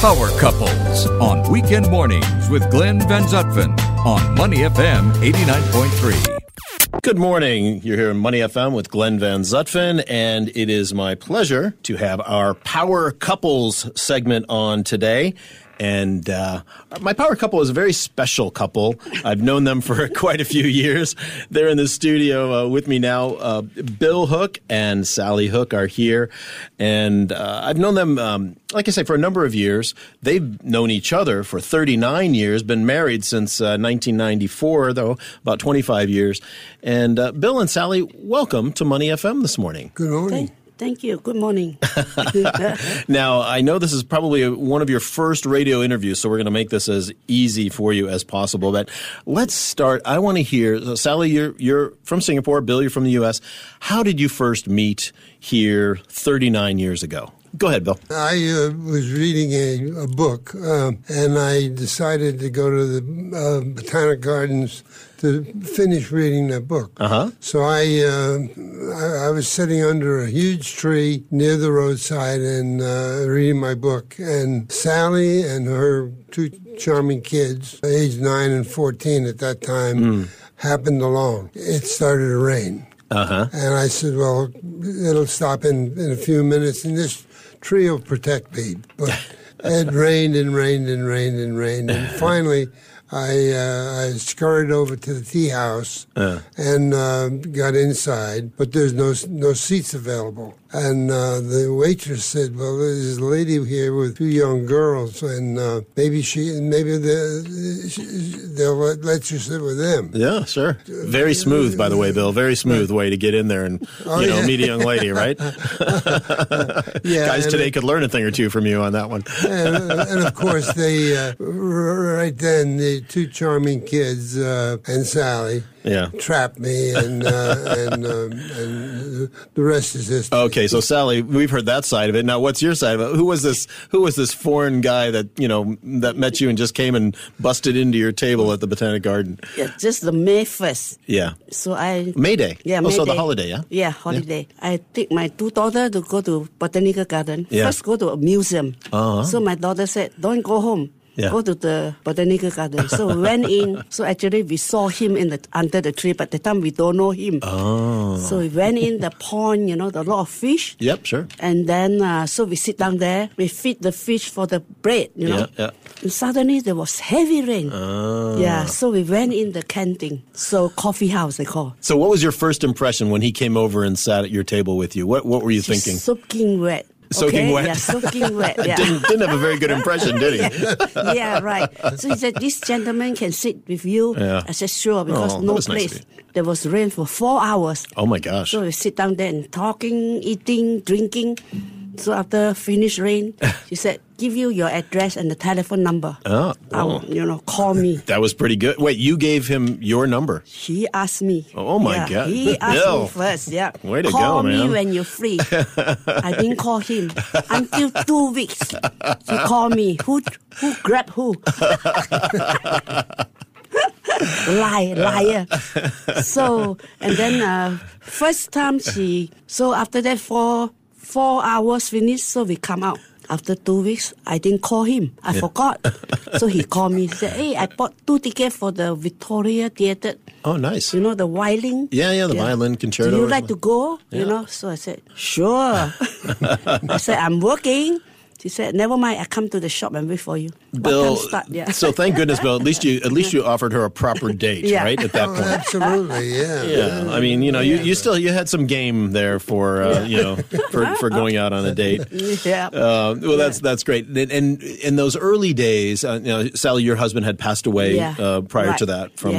Power Couples on Weekend Mornings with Glenn Van Zutphen on Money FM 89.3. Good morning. You're here on Money FM with Glenn Van Zutphen, and it is my pleasure to have our Power Couples segment on today. And my power couple is a very special couple. I've known them for quite a few years. They're in the studio with me now. Bill Hook and Sally Hook are here. And I've known them, like I say, for a number of years. They've known each other for 39 years, been married since 1994, though, about 25 years. And Bill and Sally, welcome to Money FM this morning. Good morning. Thank you. Good morning. Now, I know this is probably one of your first radio interviews, so we're going to make this as easy for you as possible. But let's start. I want to hear, so Sally, you're from Singapore. Bill, you're from the U.S. How did you first meet here 39 years ago? Go ahead, Bill. I was reading a book, and I decided to go to the Botanic Gardens to finish reading that book. Uh-huh. So I was sitting under a huge tree near the roadside and reading my book. And Sally and her two charming kids, aged 9 and 14 at that time, happened along. It started to rain. Uh-huh. And I said, well, it'll stop in a few minutes, and this tree will protect me. But it rained and rained and rained and rained. And finally, I scurried over to the tea house and got inside, but there's no seats available. And the waitress said, well, there's a lady here with two young girls, and maybe they'll let you sit with them. Yeah, sure. Very smooth, by the way, Bill. Very smooth way to get in there and meet a young lady, right? Guys today could learn a thing or two from you on that one. And of course, they right then, the two charming kids and Sally trapped me, and the rest is history. Okay, so Sally, we've heard that side of it. Now, what's your side of it? Who was this foreign guy that that met you and just came and busted into your table at the Botanic Garden? Yeah, just the May 1st. Yeah. So I May Day. Yeah. May Day. So the holiday. Yeah. Yeah, holiday. Yeah. I take my two daughters to go to Botanical Garden. Yeah. First, go to a museum. Uh-huh. So my daughter said, "Don't go home." Yeah. Go to the Botanical Garden. So we went in. So actually we saw him under the tree, but at the time we don't know him. Oh. So we went in the pond, a lot of fish. Yep, sure. And then, so we sit down there. We feed the fish for the bread, Yeah. And suddenly there was heavy rain. Oh. Yeah, so we went in the canteen. So coffee house, they call. So what was your first impression when he came over and sat at your table with you? What were you thinking? Soaking wet. Soaking wet. Yeah, soaking wet. Yeah. Didn't have a very good impression, did he? Yeah, right. So he said, this gentleman can sit with you. Yeah. I said, sure, because no place. Nice. There was rain for 4 hours. Oh, my gosh. So we sit down there and talking, eating, drinking. So after finished rain, she said, give you your address and the telephone number. Oh. Call me. That was pretty good. Wait, you gave him your number? He asked me. Oh, my God. He asked me first, yeah. Way to go, man. Call me when you're free. I didn't call him. Until 2 weeks, he called me. Who grabbed who? Liar. So, and then first time so after that 4 hours finished, so we come out. After 2 weeks, I didn't call him. I forgot. So he called me. He said, hey, I bought 2 tickets for the Victoria Theatre. Oh, nice. The violin. Yeah, the violin concerto. Do you like to go? Yeah. So I said, sure. I said, I'm working. She said, never mind, I come to the shop and wait for you. Bill, so thank goodness, Bill, at least you offered her a proper date, right, at that point? Absolutely, yeah. Yeah, I mean, you had some game there for going out on a date. Yeah. That's great. And in those early days, Sally, your husband had passed away prior to that from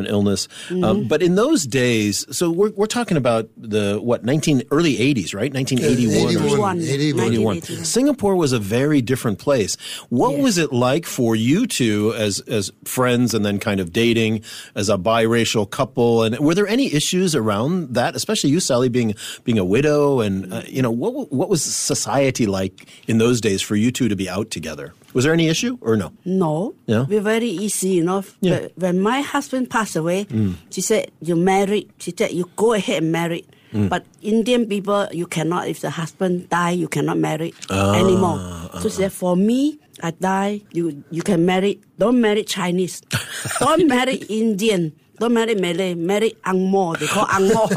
an illness. Mm-hmm. But in those days, so we're talking about the, early 80s, right? 1981. 81. Singapore was a very different place. What was it like for you two as friends and then kind of dating as a biracial couple? And were there any issues around that, especially you, Sally, being a widow? And, what was society like in those days for you two to be out together? Was there any issue or no? No. Yeah. We're very easy, Yeah. But when my husband passed away, she said, you married. She said, you go ahead and marry. But Indian people, you cannot, if the husband die, you cannot marry anymore. So she said, for me, I die, you can marry. Don't marry Chinese. Don't marry Indian. Don't marry Malay, marry Angmo. They call Angmo.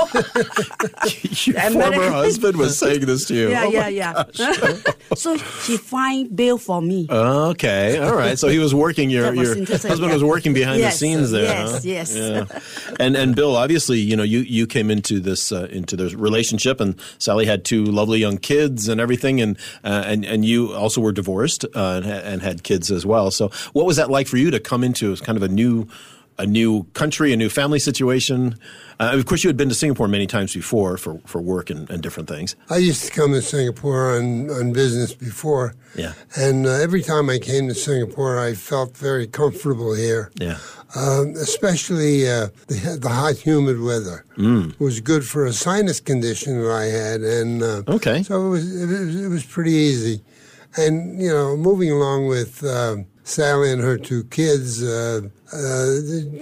Your former husband was saying this to you. Yeah, yeah. So she find Bill for me. Okay, all right. So he was working, your husband was working behind the scenes there. Yes, yes. Yeah. And Bill, obviously, you know, you came into this relationship, and Sally had two lovely young kids and everything, and you also were divorced and had kids as well. So what was that like for you to come into kind of a new country, a new family situation? Of course, you had been to Singapore many times before for work and different things. I used to come to Singapore on business before. Yeah. And every time I came to Singapore, I felt very comfortable here. Yeah. Especially the hot, humid weather was good for a sinus condition that I had. And okay. So it was pretty easy. And, you know, moving along with Sally and her two kids,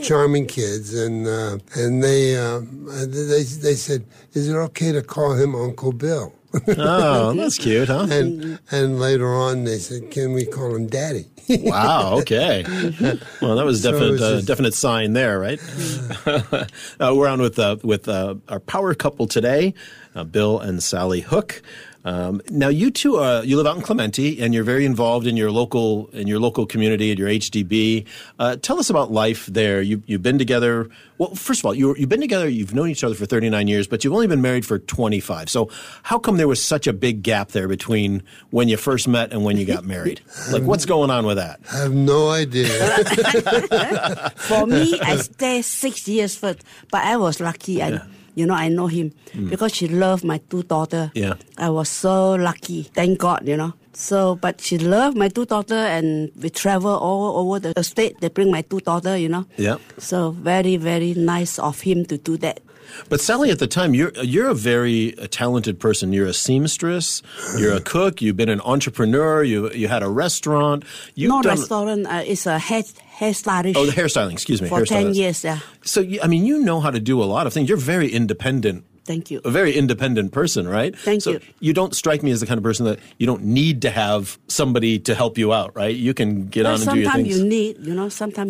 charming kids, and they said, "Is it okay to call him Uncle Bill?" Oh, that's cute, huh? And later on, they said, "Can we call him Daddy?" Wow. Okay. Well, that was definite sign there, right? We're on with our power couple today, Bill and Sally Hook. Now, you two, you live out in Clementi, and you're very involved in your local community, at your HDB. Tell us about life there. You've been together. Well, first of all, you've been together. You've known each other for 39 years, but you've only been married for 25. So, how come there was such a big gap there between when you first met and when you got married? Like, what's going on with that? I have no idea. For me, I stayed 6 years first, but I was lucky. Yeah. I know him because she loved my two daughters. Yeah. I was so lucky. Thank God, you know. So, but she loved my two daughters, and we travel all over the state. They bring my two daughters, you know. Yeah. So very, very nice of him to do that. But Sally, at the time, you're a very talented person. You're a seamstress. You're a cook. You've been an entrepreneur. You had a restaurant. Not a restaurant. It's a hairstylist. Oh, the hairstyling. Excuse me. For 10 years, yeah. So I mean, you know how to do a lot of things. You're very independent. Thank you. A very independent person, right? Thank you. So you don't strike me as the kind of person that you don't need to have somebody to help you out, right? You can get on and do your things. Sometimes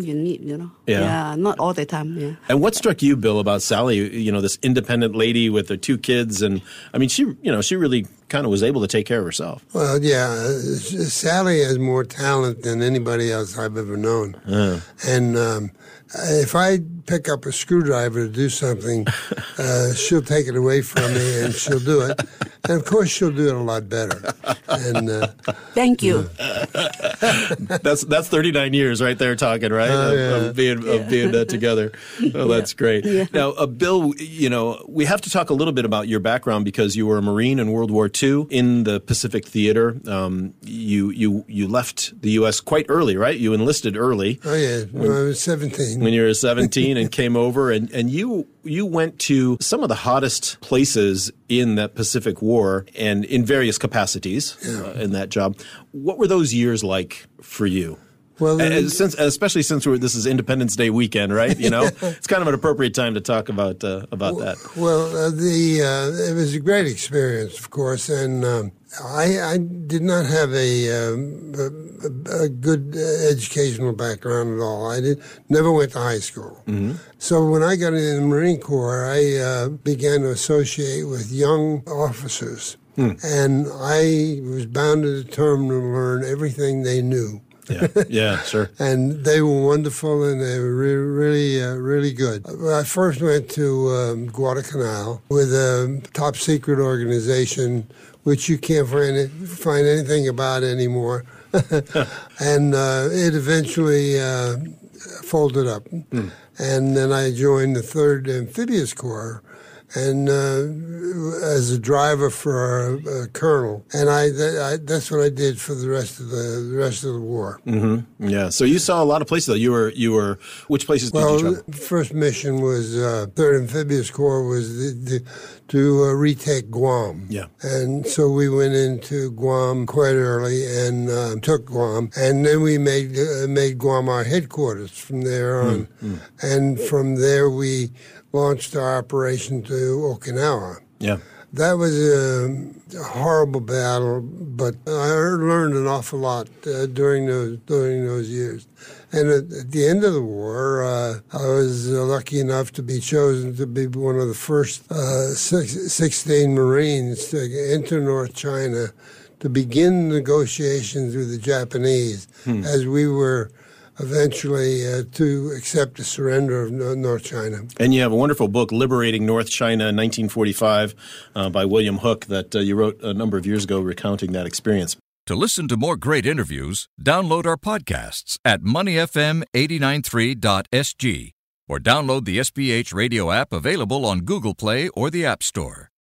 you need, you know. Yeah, not all the time, yeah. And what struck you, Bill, about Sally, you know, this independent lady with her two kids? And, I mean, she really kind of was able to take care of herself. Well, yeah, Sally has more talent than anybody else I've ever known. And if I pick up a screwdriver to do something, she'll take it away from me and she'll do it. And, of course, she'll do it a lot better. And thank you. That's 39 years right there talking, right? Of being together. Oh, that's great. Yeah. Now, Bill, you know, we have to talk a little bit about your background because you were a Marine in World War II in the Pacific Theater. You left the U.S. quite early, right? You enlisted early. Oh, yeah. When I was 17. When you were 17 and came over, and you went to some of the hottest places in that Pacific War and in various capacities in that job. What were those years like for you? Well, especially since this is Independence Day weekend, right? You know, it's kind of an appropriate time to talk about that. Well, it was a great experience, of course, and I did not have a good educational background at all. I never went to high school. Mm-hmm. So when I got into the Marine Corps, I began to associate with young officers, and I was bound and determined to learn everything they knew. Yeah, sure. And they were wonderful, and they were really, really good. I first went to Guadalcanal with a top-secret organization, which you can't find anything about anymore. And it eventually folded up. And then I joined the Third Amphibious Corps, and as a driver for a colonel, and that's what I did for the rest of the war. Mm-hmm. Yeah. So you saw a lot of places. Though you were which places did you travel? Well, first mission was Third Amphibious Corps was to retake Guam. Yeah. And so we went into Guam quite early and took Guam, and then we made Guam our headquarters from there on, and from there we launched our operation to Okinawa. Yeah. That was a horrible battle, but I learned an awful lot during those years. And at the end of the war, I was lucky enough to be chosen to be one of the first 16 Marines to enter North China to begin negotiations with the Japanese, as we were eventually to accept the surrender of North China. And you have a wonderful book, Liberating North China, 1945, by William Hook, that you wrote a number of years ago recounting that experience. To listen to more great interviews, download our podcasts at moneyfm893.sg or download the SPH Radio app available on Google Play or the App Store.